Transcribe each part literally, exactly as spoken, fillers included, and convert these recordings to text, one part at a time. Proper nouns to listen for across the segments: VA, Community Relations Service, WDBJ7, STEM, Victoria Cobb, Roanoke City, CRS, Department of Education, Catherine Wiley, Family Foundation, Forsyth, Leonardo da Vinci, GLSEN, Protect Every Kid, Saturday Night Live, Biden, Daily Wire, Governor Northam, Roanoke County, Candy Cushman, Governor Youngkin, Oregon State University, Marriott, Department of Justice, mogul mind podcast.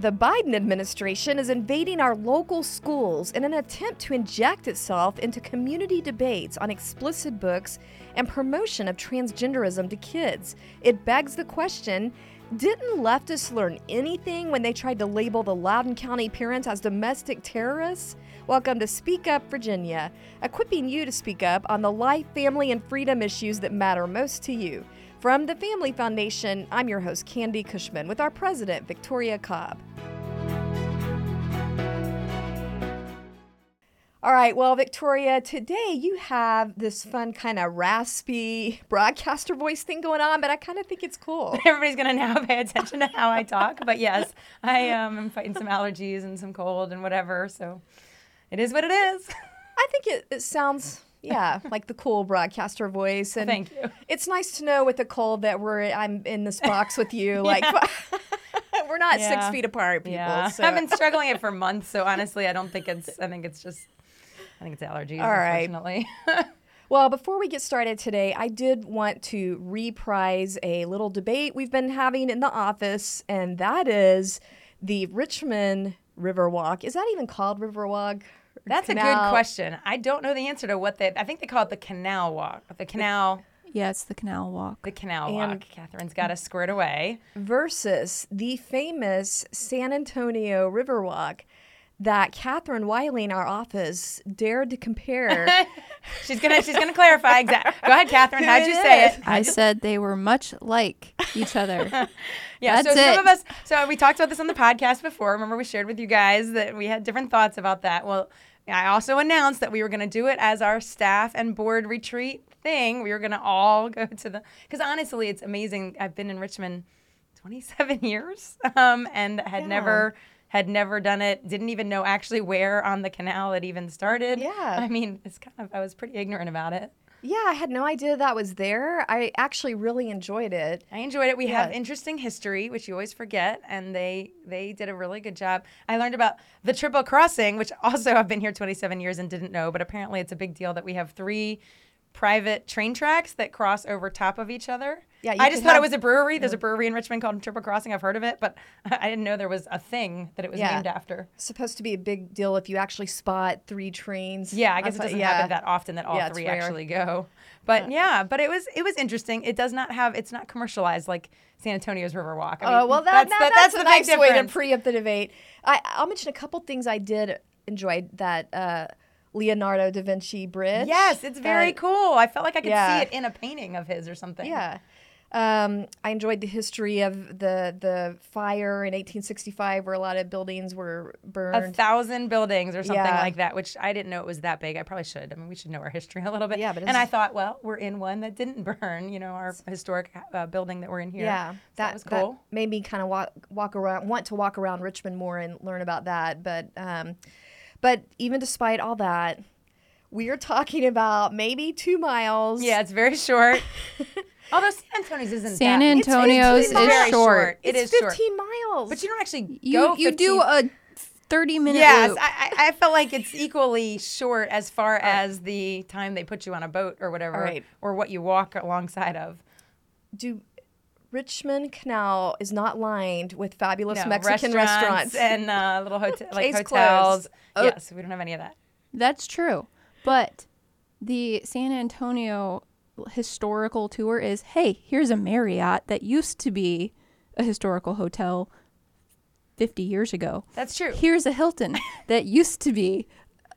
The Biden administration is invading our local schools in an attempt to inject itself into community debates on explicit books and promotion of transgenderism to kids. It begs the question, didn't leftists learn anything when they tried to label the Loudoun County parents as domestic terrorists? Welcome to Speak Up Virginia, equipping you to speak up on the life, family, and freedom issues that matter most to you. From the Family Foundation, I'm your host, Candy Cushman, with our president, Victoria Cobb. All right, well, Victoria, today you have this fun kind of raspy broadcaster voice thing going on, but I kind of think it's cool. Everybody's going to now pay attention to how I talk, but yes, I um, am fighting some allergies and some cold and whatever, so it is what it is. I think it, it sounds... yeah, like the cool broadcaster voice. And thank you. It's nice to know with the cold that we're I'm in this box with you. Like we're not yeah. six feet apart, people. Yeah. So. I've been struggling it for months, so honestly, I don't think it's. I think it's just. I think it's allergies. All right. Unfortunately. Well, before we get started today, I did want to reprise a little debate we've been having in the office, and that is the Richmond Riverwalk. Is that even called Riverwalk? That's canal. A good question. I don't know the answer to what they... I think they call it the Canal Walk. The Canal... Yeah, it's the Canal Walk. The Canal Walk. And Catherine's got us squared away. Versus the famous San Antonio Riverwalk that Catherine Wiley in our office dared to compare. she's going to she's gonna clarify exactly. Go ahead, Catherine. How'd you say it? I said they were much like each other. Yeah, that's so some it. Of us... So we talked about this on the podcast before. Remember we shared with you guys that we had different thoughts about that. Well... I also announced that we were going to do it as our staff and board retreat thing. We were going to all go to the... Because honestly, it's amazing. I've been in Richmond twenty-seven years um, and had yeah. never had never done it. Didn't even know actually where on the canal it even started. Yeah. I mean, it's kind of... I was pretty ignorant about it. Yeah, I had no idea that was there. I actually really enjoyed it. I enjoyed it. We yeah. have interesting history, which you always forget, and they they did a really good job. I learned about the Triple Crossing, which also I've been here twenty-seven years and didn't know, but apparently it's a big deal that we have three private train tracks that cross over top of each other. Yeah, I just thought have, it was a brewery. There's a brewery in Richmond called Triple Crossing. I've heard of it, but I didn't know there was a thing that it was yeah. named after. It's supposed to be a big deal if you actually spot three trains. Yeah, I guess it doesn't yeah. happen that often that all yeah, three actually go. But yeah. yeah, but it was it was interesting. It does not have, it's not commercialized like San Antonio's Riverwalk. Oh, I mean, uh, well, that, that's, that, that's, that's the nice difference. Way to pre-up the debate. I, I'll mention a couple things I did enjoy that... Uh, Leonardo da Vinci bridge. Yes, it's very uh, cool. I felt like I could yeah. see it in a painting of his or something. Yeah. Um, I enjoyed the history of the the fire in eighteen sixty-five where a lot of buildings were burned. A thousand buildings or something yeah. like that, which I didn't know it was that big. I probably should. I mean, we should know our history a little bit. Yeah, but and I thought, well, we're in one that didn't burn, you know, our historic uh, building that we're in here. Yeah, so that, that was cool. That made me kind of walk, walk around, want to walk around Richmond more and learn about that. But... Um, But even despite all that, we are talking about maybe two miles. Yeah, it's very short. Although San Antonio's isn't San that. San Antonio's is short. short. It it's is fifteen short. miles. But you don't actually you, go You fifteen. Do a thirty-minute yes, loop. Yes, I, I felt like it's equally short as far right. as the time they put you on a boat or whatever, right. or what you walk alongside of. Do... Richmond Canal is not lined with fabulous no, Mexican restaurants, restaurants. and uh, little hotel, like hotels. Oh. Yes, we don't have any of that. That's true. But the San Antonio historical tour is, hey, here's a Marriott that used to be a historical hotel fifty years ago. That's true. Here's a Hilton that used to be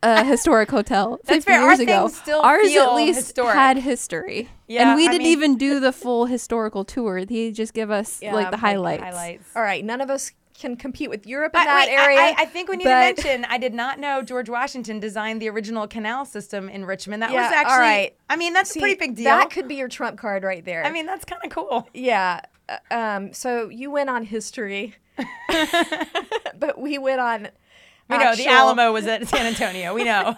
a historic hotel fifty years Our ago. Still Ours at least historic. Had history. Yeah, and we I didn't mean, even do the full historical tour. They just give us yeah, like the highlights. highlights. All right. None of us can compete with Europe in I, that wait, area. I, I think we need but... to mention, I did not know George Washington designed the original canal system in Richmond. That yeah, was actually, all right. I mean, that's See, a pretty big deal. That could be your trump card right there. I mean, that's kind of cool. Yeah. Uh, um. So you went on history, but we went on We know the Alamo was at San Antonio. We know.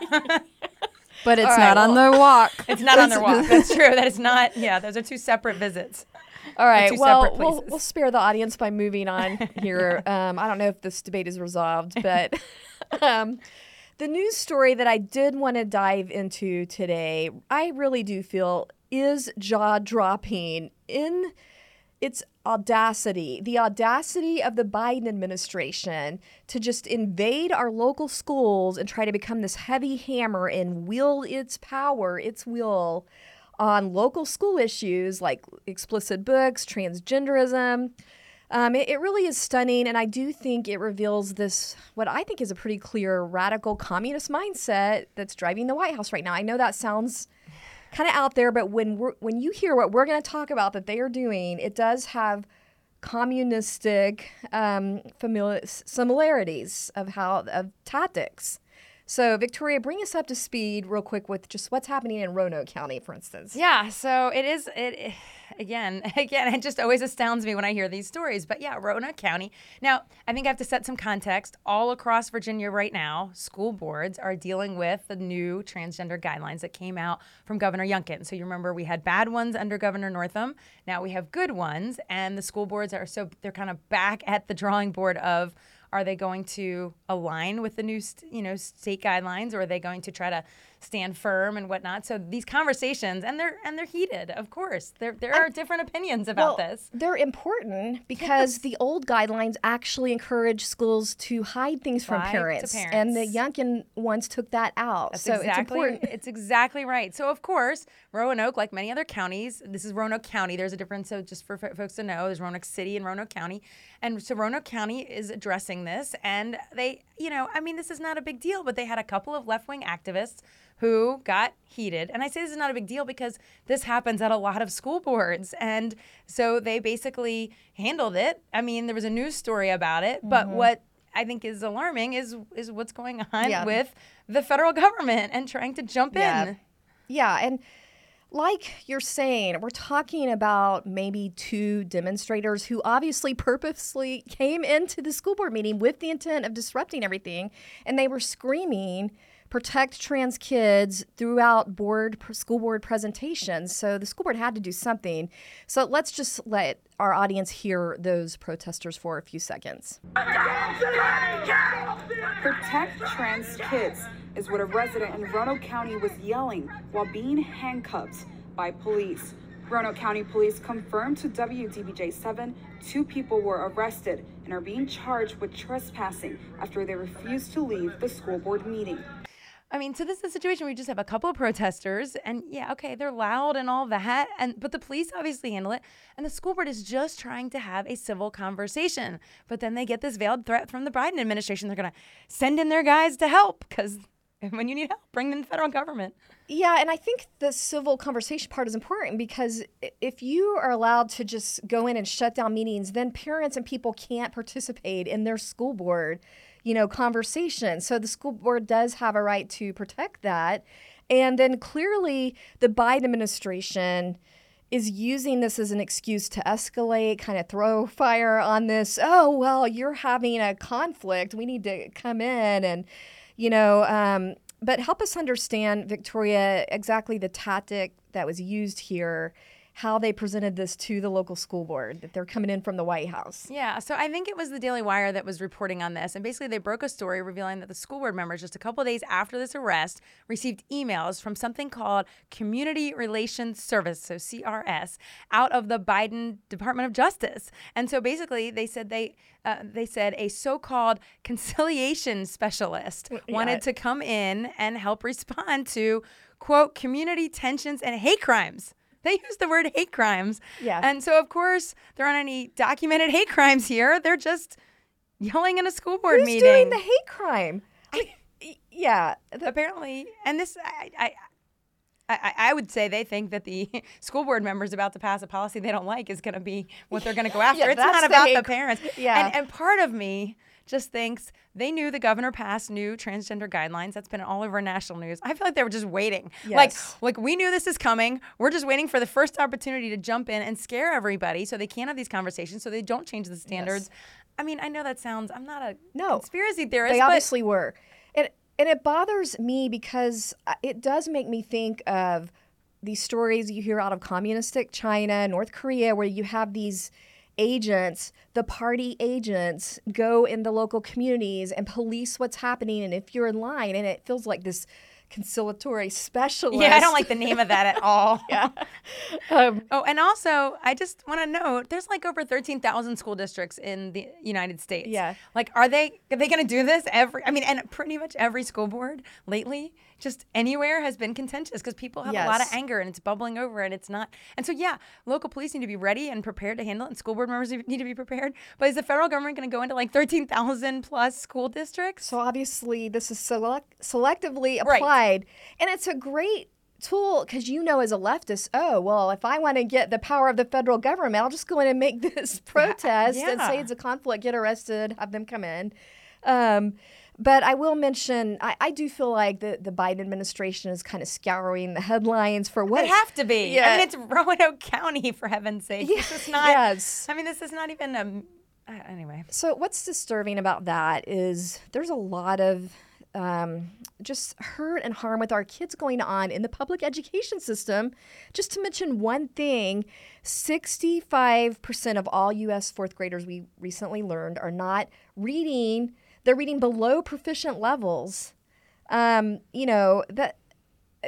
But it's right, not well, on their walk. It's not on their walk. That's true. That is not. Yeah, those are two separate visits. All right. Two well, we'll, we'll spare the audience by moving on here. yeah. um, I don't know if this debate is resolved, but um, the news story that I did want to dive into today, I really do feel is jaw-dropping in its audacity, the audacity of the Biden administration to just invade our local schools and try to become this heavy hammer and wield its power, its will, on local school issues like explicit books, transgenderism. Um, it, it really is stunning, and I do think it reveals this, what I think is a pretty clear radical communist mindset that's driving the White House right now. I know that sounds kind of out there, but when we're, when you hear what we're going to talk about that they are doing, it does have communistic um, familiar, similarities of how of tactics. So, Victoria, bring us up to speed real quick with just what's happening in Roanoke County, for instance. Yeah, so it is, it, again, again, it just always astounds me when I hear these stories. But, yeah, Roanoke County. Now, I think I have to set some context. All across Virginia right now, school boards are dealing with the new transgender guidelines that came out from Governor Youngkin. So you remember we had bad ones under Governor Northam. Now we have good ones, and the school boards are so they're kind of back at the drawing board of, are they going to align with the new, you know, state guidelines, or are they going to try to stand firm and whatnot? So these conversations, and they're and they're heated, of course. There there are I, different opinions about well, this. They're important because yes. the old guidelines actually encourage schools to hide things from parents, parents, and the Youngkin ones took that out. That's so exactly, it's important. It's exactly right. So of course, Roanoke, like many other counties, this is Roanoke County. There's a difference. So just for f- folks to know, there's Roanoke City and Roanoke County, and so Roanoke County is addressing this, and they, you know, I mean, this is not a big deal, but they had a couple of left-wing activists who got heated. And I say this is not a big deal because this happens at a lot of school boards. And so they basically handled it. I mean, there was a news story about it, but mm-hmm. what I think is alarming is is what's going on yeah. with the federal government and trying to jump yeah. in. Yeah, and like you're saying, we're talking about maybe two demonstrators who obviously purposely came into the school board meeting with the intent of disrupting everything, and they were screaming, "Protect trans kids," throughout board school board presentations. So the school board had to do something. So let's just let our audience hear those protesters for a few seconds. "Protect trans kids" is what a resident in Roanoke County was yelling while being handcuffed by police. Roanoke County Police confirmed to W D B J seven two people were arrested and are being charged with trespassing after they refused to leave the school board meeting. I mean, so this is a situation where you just have a couple of protesters, and yeah, okay, they're loud and all that, and but the police obviously handle it, and the school board is just trying to have a civil conversation. But then they get this veiled threat from the Biden administration. They're going to send in their guys to help, because when you need help, bring in the federal government. Yeah, and I think the civil conversation part is important, because if you are allowed to just go in and shut down meetings, then parents and people can't participate in their school board, you know, conversation. So the school board does have a right to protect that. And then clearly the Biden administration is using this as an excuse to escalate, kind of throw fire on this. Oh, well, you're having a conflict. We need to come in and, you know, um, but help us understand, Victoria, exactly the tactic that was used here, how they presented this to the local school board, that they're coming in from the White House. Yeah, so I think it was the Daily Wire that was reporting on this. And basically they broke a story revealing that the school board members just a couple of days after this arrest received emails from something called Community Relations Service, so C R S, out of the Biden Department of Justice. And so basically they said they uh, they said a so-called conciliation specialist yeah. wanted to come in and help respond to, quote, community tensions and hate crimes. They use the word hate crimes. Yeah. And so, of course, there aren't any documented hate crimes here. They're just yelling in a school board Who's meeting. Who's doing the hate crime? I, yeah. The, Apparently. And this, I, I, I, I would say they think that the school board members about to pass a policy they don't like is going to be what they're going to go after. yeah, it's not the about the parents. Yeah. And, and part of me just thinks they knew the governor passed new transgender guidelines. That's been all over national news. I feel like they were just waiting. Yes. Like, like we knew this is coming. We're just waiting for the first opportunity to jump in and scare everybody so they can't have these conversations, so they don't change the standards. Yes. I mean, I know that sounds, I'm not a no, conspiracy theorist. They obviously but were. And, and it bothers me because it does make me think of these stories you hear out of communistic China, North Korea, where you have these agents, the party agents, go in the local communities and police what's happening and if you're in line, and it feels like this conciliatory specialist. Yeah, I don't like the name of that at all. Yeah. Um, oh, and also, I just want to note, there's like over thirteen thousand school districts in the United States. Yeah. Like, are they, are they going to do this every, I mean, and pretty much every school board lately, just anywhere has been contentious because people have yes. a lot of anger and it's bubbling over and it's not. And so, yeah, local police need to be ready and prepared to handle it and school board members need to be prepared. But is the federal government going to go into like thirteen thousand plus school districts? So obviously this is select- selectively applied. Right. And it's a great tool because, you know, as a leftist, oh, well, if I want to get the power of the federal government, I'll just go in and make this protest yeah. and say it's a conflict, get arrested, have them come in. Um, but I will mention, I, I do feel like the, the Biden administration is kind of scouring the headlines for what... They have to be. Yeah. I mean, it's Roanoke County, for heaven's sake. Yeah. This is not, yes. I mean, this is not even... Um, uh, anyway. So what's disturbing about that is there's a lot of... Um, just hurt and harm with our kids going on in the public education system. Just to mention one thing, sixty-five percent of all U S fourth graders, we recently learned, are not reading. They're reading below proficient levels. Um, you know, that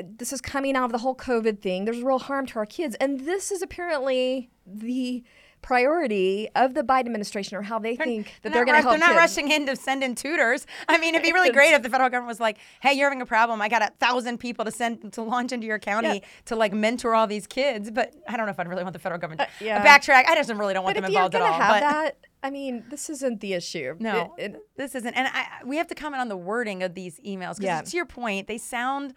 this is coming out of the whole COVID thing. There's real harm to our kids. And this is apparently the... priority of the Biden administration, or how they they're, think that they're, they're going to help. They're not kids. Rushing in to send in tutors. I mean, it'd be really great if the federal government was like, "Hey, you're having a problem. I got a thousand people to send to launch into your county yeah. to like mentor all these kids." But I don't know if I'd really want the federal government to uh, yeah. backtrack. I just really don't want but them if involved you're at all. Have but that, I mean, this isn't the issue. No, it, it, this isn't. And I, we have to comment on the wording of these emails because yeah. to your point, they sound.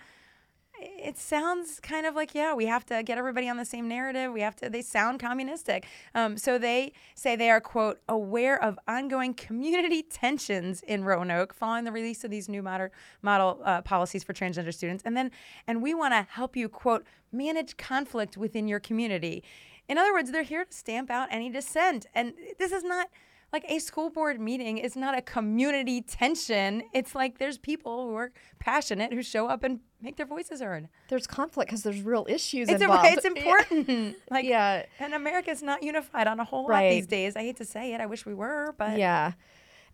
It sounds kind of like, yeah, we have to get everybody on the same narrative. We have to, they sound communistic. Um, so they say they are, quote, aware of ongoing community tensions in Roanoke following the release of these new model, model uh, policies for transgender students. And then, and we want to help you, quote, manage conflict within your community. In other words, they're here to stamp out any dissent. And this is not... Like a school board meeting is not a community tension. It's like there's people who are passionate who show up and make their voices heard. There's conflict because there's real issues it's involved. A, it's important. Yeah. Like, yeah. And America's not unified on a whole lot right. these days. I hate to say it. I wish we were, but yeah.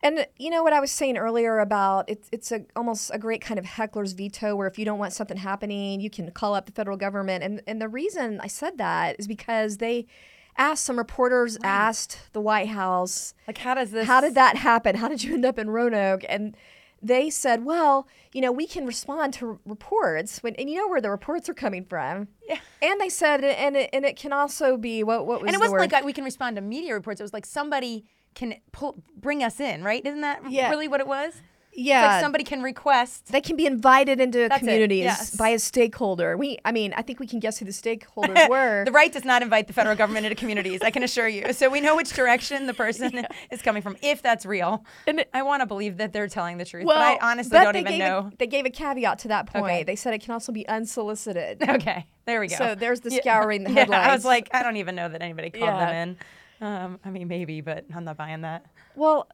And you know what I was saying earlier about it's it's a almost a great kind of heckler's veto where if you don't want something happening, you can call up the federal government. And and the reason I said that is because they. Asked some reporters right. asked the White House, like, how does this? How did that happen? How did you end up in Roanoke? And they said, well, you know, we can respond to r- reports, when, and you know where the reports are coming from. Yeah. And they said, and it, and it can also be what what was. And it wasn't word? Like we can respond to media reports. It was like somebody can pull, bring us in, right? Isn't that yeah. really what it was? Yeah, it's like somebody can request. They can be invited into That's communities yes. by a stakeholder. We, I mean, I think we can guess who the stakeholders were. The right does not invite the federal government into communities, I can assure you. So we know which direction the person yeah. is coming from, if that's real. And it, I want to believe that they're telling the truth, well, but I honestly but don't even know. A, they gave a caveat to that point. Okay. They said it can also be unsolicited. Okay, there we go. So there's the scouring yeah. the headlines. Yeah, I was like, I don't even know that anybody called yeah. them in. Um, I mean, maybe, but I'm not buying that. Well...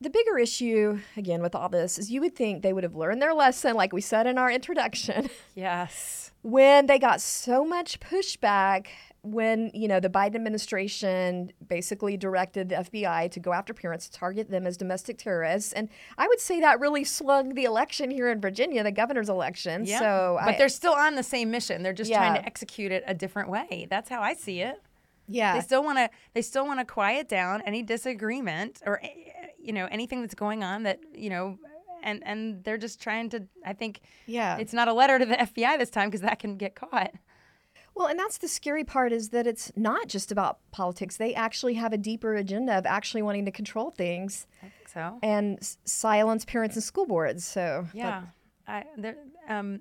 The bigger issue, again, with all this is you would think they would have learned their lesson, like we said in our introduction. Yes. When they got so much pushback when, you know, the Biden administration basically directed the F B I to go after parents, target them as domestic terrorists. And I would say that really slung the election here in Virginia, the governor's election. Yeah. So but I, they're still on the same mission. They're just yeah. trying to execute it a different way. That's how I see it. Yeah. They still want to they still want to quiet down any disagreement or, you know, anything that's going on that, you know, and, and they're just trying to, I think, yeah, it's not a letter to the F B I this time because that can get caught. Well, and that's the scary part is that it's not just about politics. They actually have a deeper agenda of actually wanting to control things. I think so. And s- silence parents and school boards. So, yeah, I, there, um,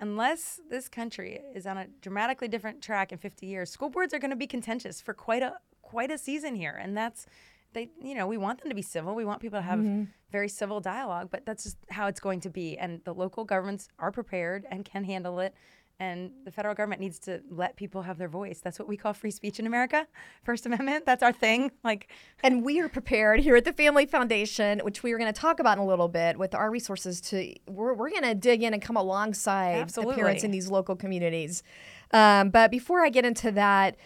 unless this country is on a dramatically different track in fifty years, school boards are going to be contentious for quite a quite a season here. And that's, they, you know, we want them to be civil. We want people to have mm-hmm. very civil dialogue, but that's just how it's going to be. And the local governments are prepared and can handle it. And the federal government needs to let people have their voice. That's what we call free speech in America, First Amendment. That's our thing. Like, and we are prepared here at the Family Foundation, which we are going to talk about in a little bit with our resources to, we're, we're going to dig in and come alongside Absolutely. The parents in these local communities. Um, but before I get into that,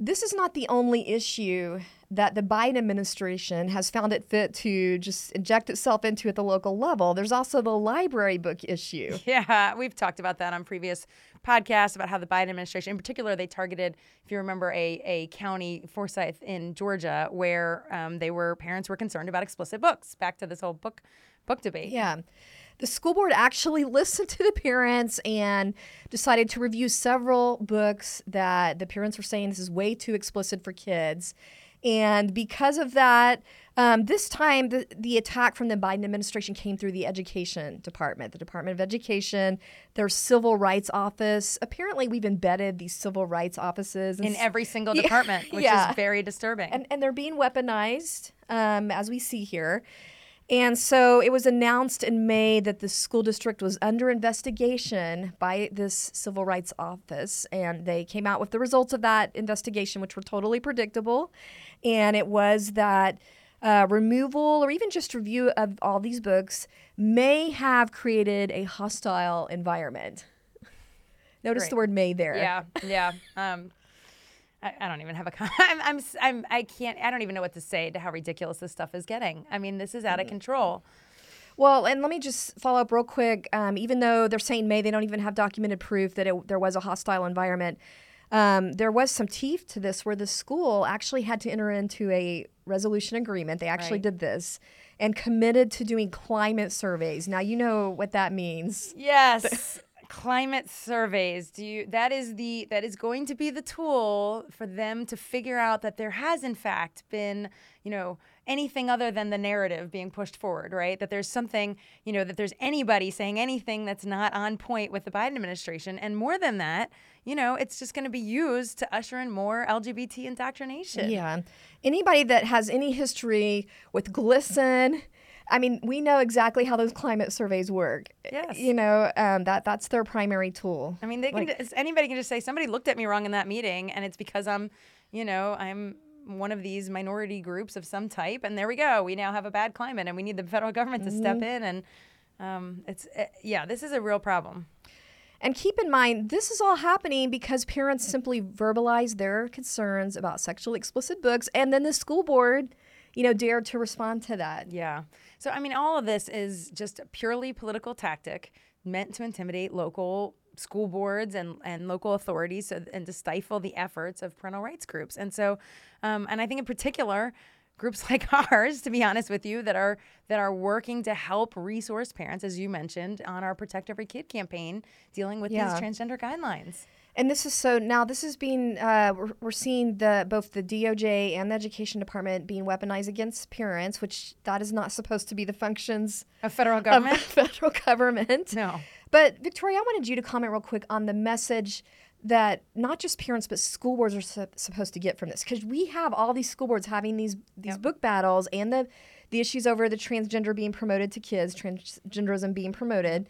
this is not the only issue that the Biden administration has found it fit to just inject itself into at the local level. There's also the library book issue. Yeah, we've talked about that on previous podcasts about how the Biden administration, in particular, they targeted, if you remember, a, a county, Forsyth in Georgia, where um, they were parents were concerned about explicit books. Back to this whole book book debate. Yeah. The school board actually listened to the parents and decided to review several books that the parents were saying this is way too explicit for kids. And because of that, um, this time the, the attack from the Biden administration came through the Education Department, the Department of Education, their Civil Rights Office. Apparently, we've embedded these Civil Rights offices. In every single department, which yeah. is very disturbing. And, and they're being weaponized, um, as we see here. And so it was announced in May that the school district was under investigation by this Civil Rights Office, and they came out with the results of that investigation, which were totally predictable. And it was that uh, removal or even just review of all these books may have created a hostile environment. Notice Great. The word "may" there. Yeah, yeah. Um, I, I don't even have a con- I'm, I'm, I'm, I can't, I don't even know what to say to how ridiculous this stuff is getting. I mean, this is out mm-hmm. of control. Well, and let me just follow up real quick. Um, even though they're saying May, they don't even have documented proof that it, there was a hostile environment. Um, there was some teeth to this where the school actually had to enter into a resolution agreement. They actually right. did this and committed to doing climate surveys. Now, you know what that means. Yes. Climate surveys. Do you? That is the. That is going to be the tool for them to figure out that there has, in fact, been, you know, anything other than the narrative being pushed forward, right? That there's something, you know, that there's anybody saying anything that's not on point with the Biden administration, and more than that, you know, it's just going to be used to usher in more L G B T indoctrination. Yeah, anybody that has any history with GLSEN. I mean, we know exactly how those climate surveys work. Yes. You know, um, that that's their primary tool. I mean, they can like, just, anybody can just say, somebody looked at me wrong in that meeting, and it's because I'm, you know, I'm one of these minority groups of some type, and there we go. We now have a bad climate, and we need the federal government mm-hmm. to step in. And um, it's, uh, yeah, this is a real problem. And keep in mind, this is all happening because parents simply verbalize their concerns about sexually explicit books, and then the school board, you know, dared to respond to that. Yeah. So, I mean, all of this is just a purely political tactic meant to intimidate local school boards and, and local authorities so, and to stifle the efforts of parental rights groups. And so, um, and I think in particular, groups like ours, to be honest with you, that are that are working to help resource parents, as you mentioned, on our Protect Every Kid campaign, dealing with yeah. these transgender guidelines. And this is so now this is being uh, we're, we're seeing the both the D O J and the Education Department being weaponized against parents, which that is not supposed to be the functions of federal government. Of federal government. No. But Victoria, I wanted you to comment real quick on the message that not just parents but school boards are su- supposed to get from this, because we have all these school boards having these these yep. book battles and the the issues over the transgender being promoted to kids, transgenderism being promoted.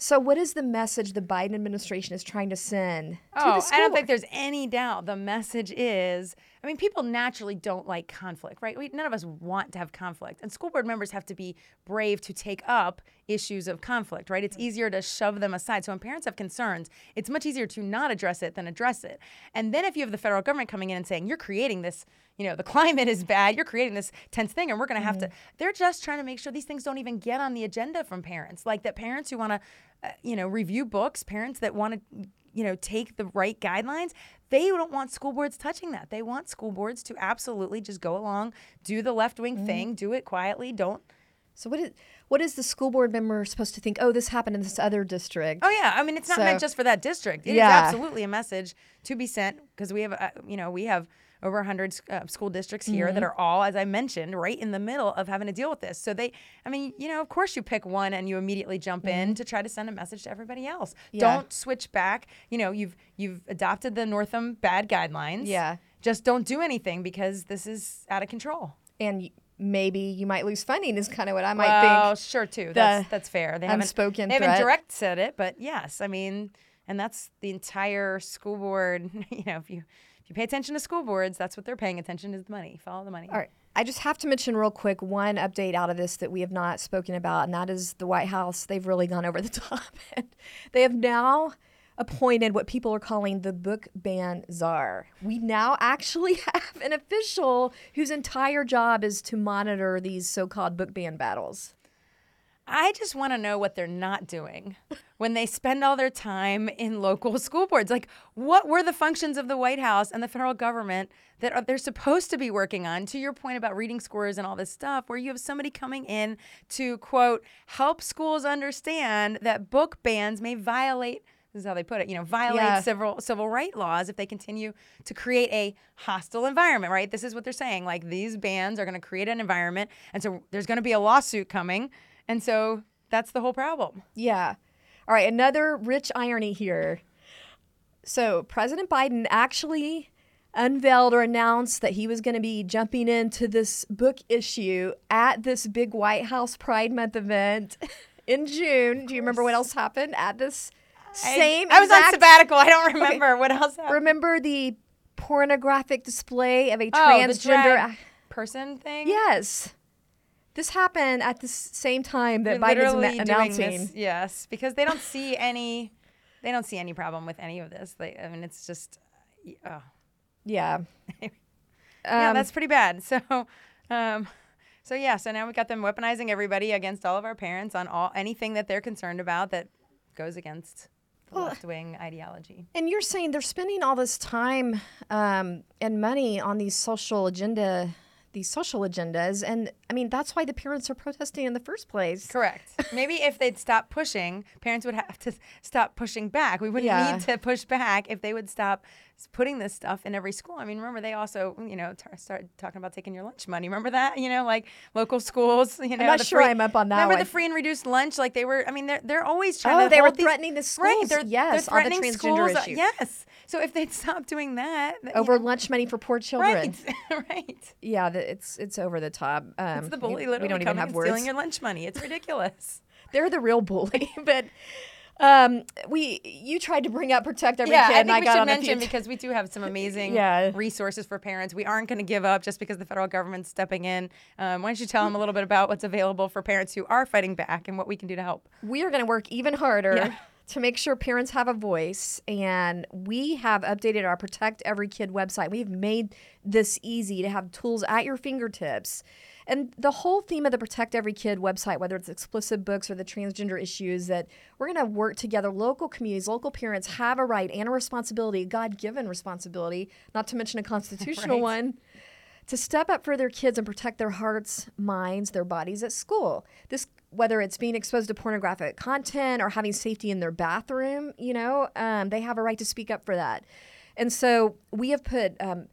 So what is the message the Biden administration is trying to send oh, to the school? I don't think there's any doubt. The message is, I mean, people naturally don't like conflict, right? We, none of us want to have conflict. And school board members have to be brave to take up issues of conflict, right? It's easier to shove them aside. So when parents have concerns, it's much easier to not address it than address it. And then if you have the federal government coming in and saying, you're creating this, you know, the climate is bad, you're creating this tense thing, and we're going to have mm-hmm. to, they're just trying to make sure these things don't even get on the agenda from parents. Like that parents who want to, Uh, you know, review books, parents that want to, you know, take the right guidelines, they don't want school boards touching that. They want school boards to absolutely just go along, do the left-wing mm-hmm. thing, do it quietly, don't. So what is what is the school board member supposed to think, oh, this happened in this other district? Oh, yeah. I mean, it's not so, meant just for that district. It yeah. is absolutely a message to be sent because we have, uh, you know, we have over one hundred uh, school districts here mm-hmm. that are all, as I mentioned, right in the middle of having to deal with this. So they, I mean, you know, of course you pick one and you immediately jump mm-hmm. in to try to send a message to everybody else. Yeah. Don't switch back. You know, you've you've adopted the Northam bad guidelines. Yeah. Just don't do anything because this is out of control. And maybe you might lose funding is kind of what I might well, think. Well, sure, too. That's, that's fair. They unspoken haven't, threat. They haven't direct said it, but yes. I mean, and that's the entire school board, you know, if you... you pay attention to school boards, that's what they're paying attention to, is the money. Follow the money. All right. I just have to mention real quick one update out of this that we have not spoken about, and that is the White House. They've really gone over the top. They have now appointed what people are calling the book ban czar. We now actually have an official whose entire job is to monitor these so-called book ban battles. I just want to know what they're not doing when they spend all their time in local school boards. Like, what were the functions of the White House and the federal government that they're supposed to be working on? To your point about reading scores and all this stuff, where you have somebody coming in to, quote, help schools understand that book bans may violate, this is how they put it, you know, violate yeah. civil civil rights laws if they continue to create a hostile environment, right? This is what they're saying. Like, these bans are going to create an environment, and so there's going to be a lawsuit coming. And so that's the whole problem. Yeah. All right. Another rich irony here. So President Biden actually unveiled or announced that he was going to be jumping into this book issue at this big White House Pride Month event in June. Do you remember what else happened at this same I, I was exact- on sabbatical. I don't remember okay. what else happened. Remember the pornographic display of a oh, transgender person thing? Yes. This happened at the same time that Biden is ma- announcing. This, yes, because they don't see any, they don't see any problem with any of this. They, I mean, it's just, oh. yeah, yeah, um, that's pretty bad. So, um, so yeah, so now we got them weaponizing everybody against all of our parents on all anything that they're concerned about that goes against the well, left-wing ideology. And you're saying they're spending all this time um, and money on these social agenda. These social agendas. And I mean, that's why the parents are protesting in the first place. Correct. Maybe if they'd stop pushing, parents would have to stop pushing back. We wouldn't yeah. need to push back if they would stop putting this stuff in every school. I mean, remember, they also, you know, t- started talking about taking your lunch money. Remember that? You know, like local schools, you know. I'm not sure free, I'm up on that Remember one. The free and reduced lunch? Like they were, I mean, they're, they're always trying oh, to Oh, they were threatening these, the schools. Right, they're, yes, they're threatening on the transgender schools, issue. Yes. So if they'd stop doing that. Over you know, lunch money for poor children. Right, right. Yeah, the, it's it's over the top. Um, it's the bully literally we don't even have words. Stealing your lunch money. It's ridiculous. They're the real bully, but... Um, we you tried to bring up Protect Every yeah, Kid. Yeah, I think and I we got should mention t- because we do have some amazing yeah. resources for parents. We aren't going to give up just because the federal government's stepping in. Um, why don't you tell them a little bit about what's available for parents who are fighting back and what we can do to help? We are going to work even harder yeah. to make sure parents have a voice. And we have updated our Protect Every Kid website. We've made this easy to have tools at your fingertips. And the whole theme of the Protect Every Kid website, whether it's explicit books or the transgender issues, that we're going to work together. Local communities, local parents have a right and a responsibility, a God-given responsibility, not to mention a constitutional right. one, to step up for their kids and protect their hearts, minds, their bodies at school. This, whether it's being exposed to pornographic content or having safety in their bathroom, you know, um, they have a right to speak up for that. And so we have put um,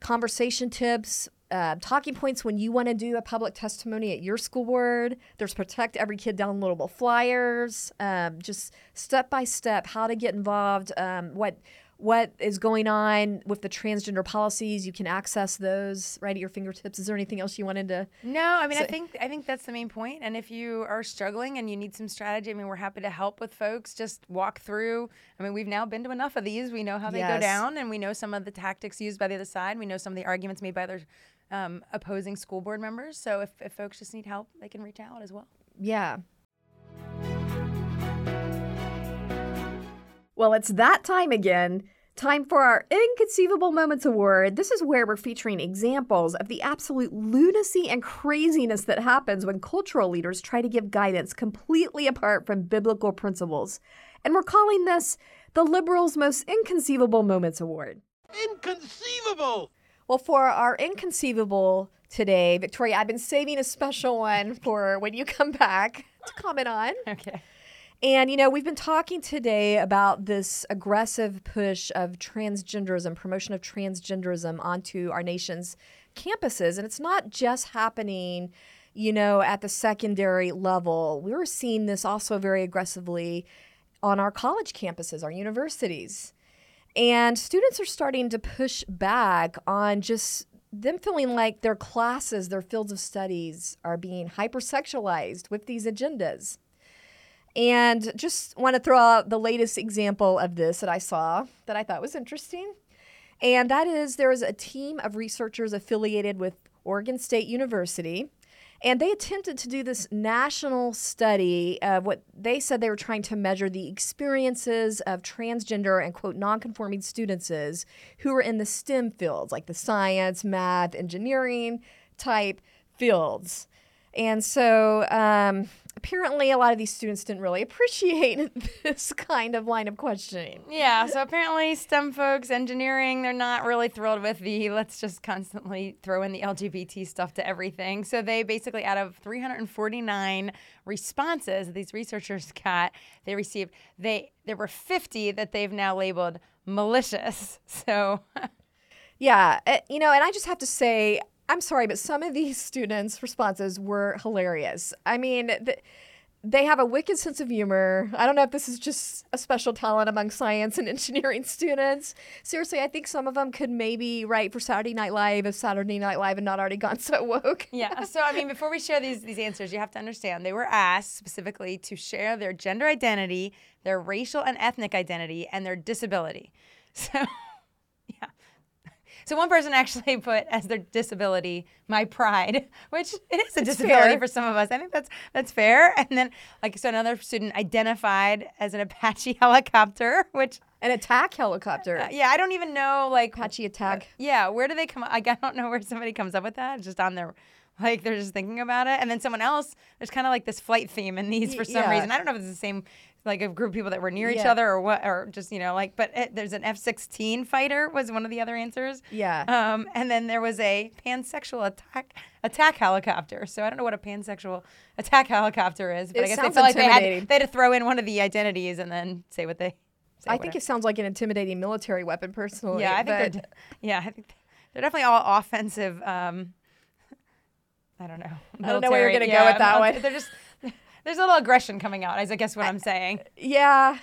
conversation tips, Uh, talking points when you want to do a public testimony at your school board. There's Protect Every Kid downloadable flyers, um, just step-by-step how to get involved, um, what what is going on with the transgender policies. You can access those right at your fingertips. Is there anything else you wanted to? No, I mean, say? I think I think that's the main point. And if you are struggling and you need some strategy, I mean, we're happy to help with folks. Just walk through. I mean, we've now been to enough of these. We know how they yes. go down, and we know some of the tactics used by the other side. We know some of the arguments made by other Um, opposing school board members. So if, if folks just need help, they can reach out as well. Yeah. Well, it's that time again. Time for our Inconceivable Moments Award. This is where we're featuring examples of the absolute lunacy and craziness that happens when cultural leaders try to give guidance completely apart from biblical principles. And we're calling this the Liberals' Most Inconceivable Moments Award. Inconceivable! Well, for our Inconceivable today, Victoria, I've been saving a special one for when you come back to comment on. Okay. And, you know, we've been talking today about this aggressive push of transgenderism, promotion of transgenderism onto our nation's campuses. And it's not just happening, you know, at the secondary level. We were seeing this also very aggressively on our college campuses, our universities. And students are starting to push back on just them feeling like their classes, their fields of studies are being hypersexualized with these agendas. And just want to throw out the latest example of this that I saw that I thought was interesting. And that is, there was a team of researchers affiliated with Oregon State University, And they attempted to do this national study of what they said they were trying to measure the experiences of transgender and, quote, nonconforming students who were in the STEM fields, like the science, math, engineering type fields. And so um, apparently a lot of these students didn't really appreciate this kind of line of questioning. Yeah, so apparently STEM folks, engineering, they're not really thrilled with the let's just constantly throw in the L G B T stuff to everything. So they basically, out of three hundred forty-nine responses that these researchers got, they received, they there were fifty that they've now labeled malicious. So, yeah, uh, you know, and I just have to say, I'm sorry, but some of these students' responses were hilarious. I mean, th- they have a wicked sense of humor. I don't know if this is just a special talent among science and engineering students. Seriously, I think some of them could maybe write for Saturday Night Live if Saturday Night Live had not already gone so woke. Yeah, so I mean, before we share these, these answers, you have to understand they were asked specifically to share their gender identity, their racial and ethnic identity, and their disability. So, yeah. So one person actually put as their disability, my pride, which it is a it's disability fair. For some of us. I think that's that's fair. And then, like, so another student identified as an Apache helicopter, which... An attack helicopter. Uh, yeah, I don't even know, like... Apache attack. Uh, yeah, where do they come up? Like, I don't know where somebody comes up with that. It's just on their... Like, they're just thinking about it. And then someone else, there's kind of like this flight theme in these for some yeah. reason. I don't know if it's the same... like a group of people that were near yeah. each other or what, or just, you know, like, but it, there's an F sixteen fighter was one of the other answers. Yeah. Um, and then there was a pansexual attack attack helicopter. So I don't know what a pansexual attack helicopter is, but it I guess they felt like they had, they had to throw in one of the identities and then say what they say. I whatever. think it sounds like an intimidating military weapon, personally. Yeah, I think, they're, yeah, I think they're definitely all offensive. Um, I don't know. Military, I don't know where you're going to yeah, go with that one. They're just... There's a little aggression coming out, is I guess what I'm saying. Yeah.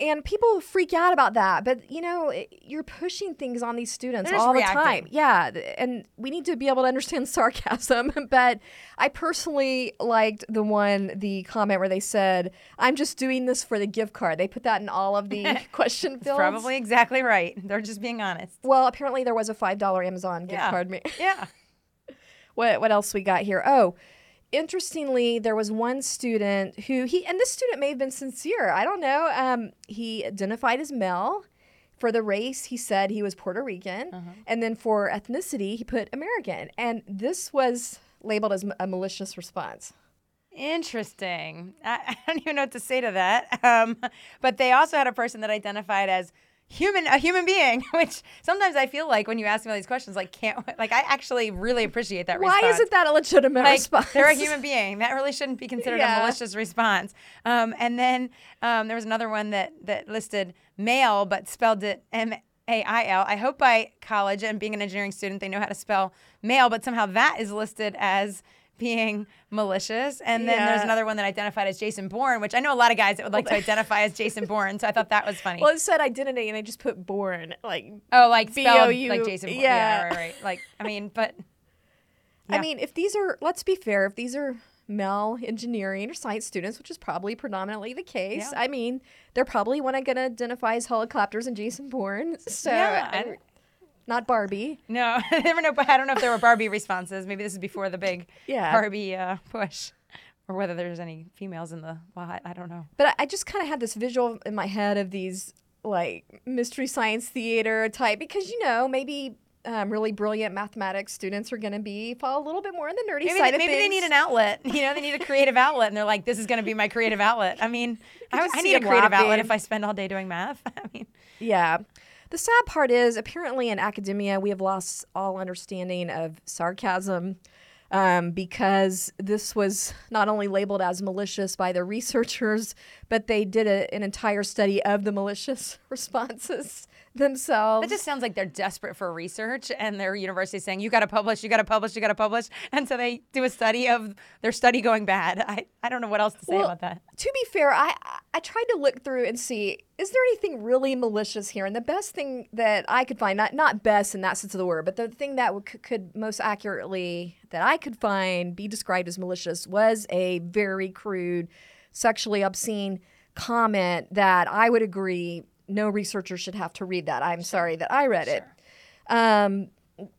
And people freak out about that. But, you know, you're pushing things on these students all the time. Yeah. And we need to be able to understand sarcasm. But I personally liked the one, the comment where they said, I'm just doing this for the gift card. They put that in all of the question fields. Probably exactly right. They're just being honest. Well, apparently there was a five dollars Amazon gift card. Yeah. What, what else we got here? Oh. Interestingly, there was one student who he and this student may have been sincere. I don't know. Um, he identified as male. For the race, he said he was Puerto Rican. Uh-huh. And then for ethnicity, he put American. And this was labeled as a malicious response. Interesting. I, I don't even know what to say to that. Um, but they also had a person that identified as Human, a human being, which sometimes I feel like when you ask me all these questions, like can't, like I actually really appreciate that. Why response. Why isn't that a legitimate like, response? They're a human being. That really shouldn't be considered yeah. a malicious response. Um, and then um, there was another one that that listed male but spelled it M A I L. I hope by college and being an engineering student, they know how to spell male, but somehow that is listed as being malicious. And then yeah. there's another one that identified as Jason Bourne, which I know a lot of guys that would like to identify as Jason Bourne, so I thought that was funny. Well, it said identity, and I just put Bourne, like oh, like spelled B O U like Jason Bourne. Yeah, yeah right, right. Like I mean, but yeah. I mean, if these are, let's be fair, if these are male engineering or science students, which is probably predominantly the case, yeah. I mean, they're probably one I'm gonna identify as helicopters and Jason Bourne. So. Yeah, I, I, Not Barbie. No, I never know. I don't know if there were Barbie responses. Maybe this is before the big yeah. Barbie uh, push, or whether there's any females in the lot. I don't know. But I, I just kind of had this visual in my head of these like mystery science theater type, because you know maybe um, really brilliant mathematics students are going to be fall a little bit more on the nerdy maybe side. They, of maybe things. They need an outlet. You know, they need a creative outlet, and they're like, "This is going to be my creative outlet." I mean, I, was, I need a creative laughing. outlet if I spend all day doing math. I mean, yeah. The sad part is, apparently in academia, we have lost all understanding of sarcasm um, because this was not only labeled as malicious by the researchers, but they did a, an entire study of the malicious responses themselves. That just sounds like they're desperate for research, and their university is saying, you got to publish, you got to publish, you got to publish. And so they do a study of their study going bad. I, I don't know what else to say well, about that. To be fair, I, I tried to look through and see, is there anything really malicious here? And the best thing that I could find, not not best in that sense of the word, but the thing that w- could most accurately that I could find be described as malicious was a very crude, sexually obscene comment that I would agree no researcher should have to read that. I'm sure. sorry that I read sure. it. Um,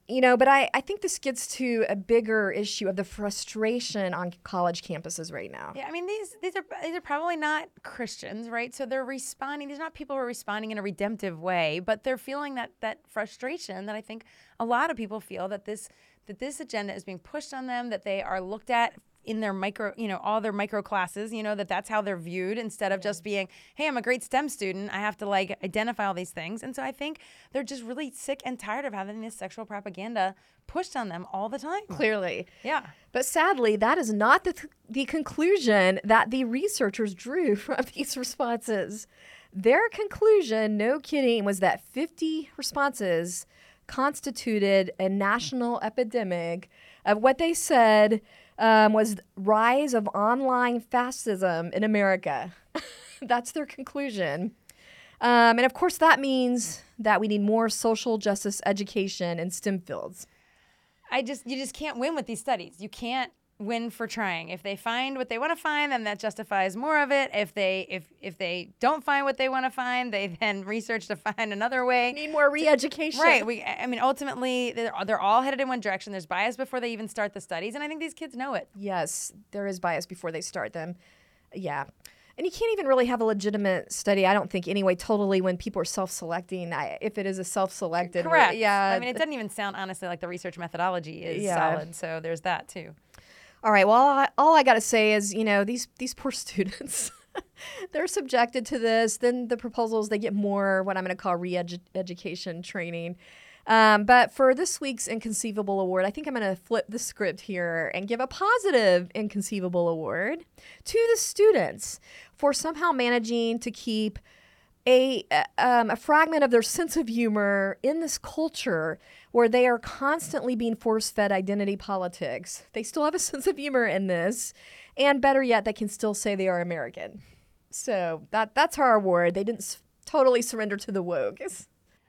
You know, but I, I think this gets to a bigger issue of the frustration on college campuses right now. Yeah, I mean, these these are these are probably not Christians, right? So they're responding. These are not people who are responding in a redemptive way, but they're feeling that that frustration that I think a lot of people feel, that this that this agenda is being pushed on them, that they are looked at in their micro, you know, all their micro classes, you know, that that's how they're viewed, instead of just being, hey, I'm a great STEM student. I have to like identify all these things. And so I think they're just really sick and tired of having this sexual propaganda pushed on them all the time. Clearly. Yeah. But sadly, that is not the, th- the conclusion that the researchers drew from these responses. Their conclusion, no kidding, was that fifty responses constituted a national epidemic of what they said Um, was the rise of online fascism in America. That's their conclusion. Um, and of course, that means that we need more social justice education in STEM fields. I just, you just can't win with these studies. You can't win for trying. If they find what they want to find, then that justifies more of it. If they if if they don't find what they want to find, they then research to find another way. Need more re-education. Right. We I mean ultimately they're, they're all headed in one direction. There's bias before they even start the studies, and I think these kids know it. Yes, there is bias before they start them. Yeah. And you can't even really have a legitimate study, I don't think, anyway, totally, when people are self-selecting, I, if it is a self-selected. Correct. Way, yeah. I mean, it doesn't even sound, honestly, like the research methodology is yeah. solid, so there's that too. All right, well, all I, all I got to say is, you know, these, these poor students, they're subjected to this. Then the proposals, they get more what I'm going to call re-education training. Um, but for this week's Inconceivable Award, I think I'm going to flip the script here and give a positive Inconceivable Award to the students for somehow managing to keep a, um, a fragment of their sense of humor in this culture where they are constantly being force-fed identity politics. They still have a sense of humor in this, and better yet, they can still say they are American. So that that's our award. They didn't s- totally surrender to the woke.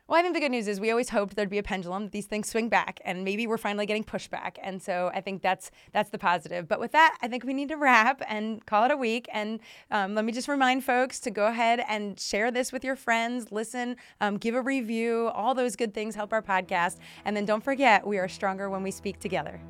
Well, I think the good news is we always hoped there'd be a pendulum, that these things swing back, and maybe we're finally getting pushback. And so I think that's that's the positive. But with that, I think we need to wrap and call it a week. And um, let me just remind folks to go ahead and share this with your friends, listen, um, give a review, all those good things help our podcast. And then don't forget, we are stronger when we speak together.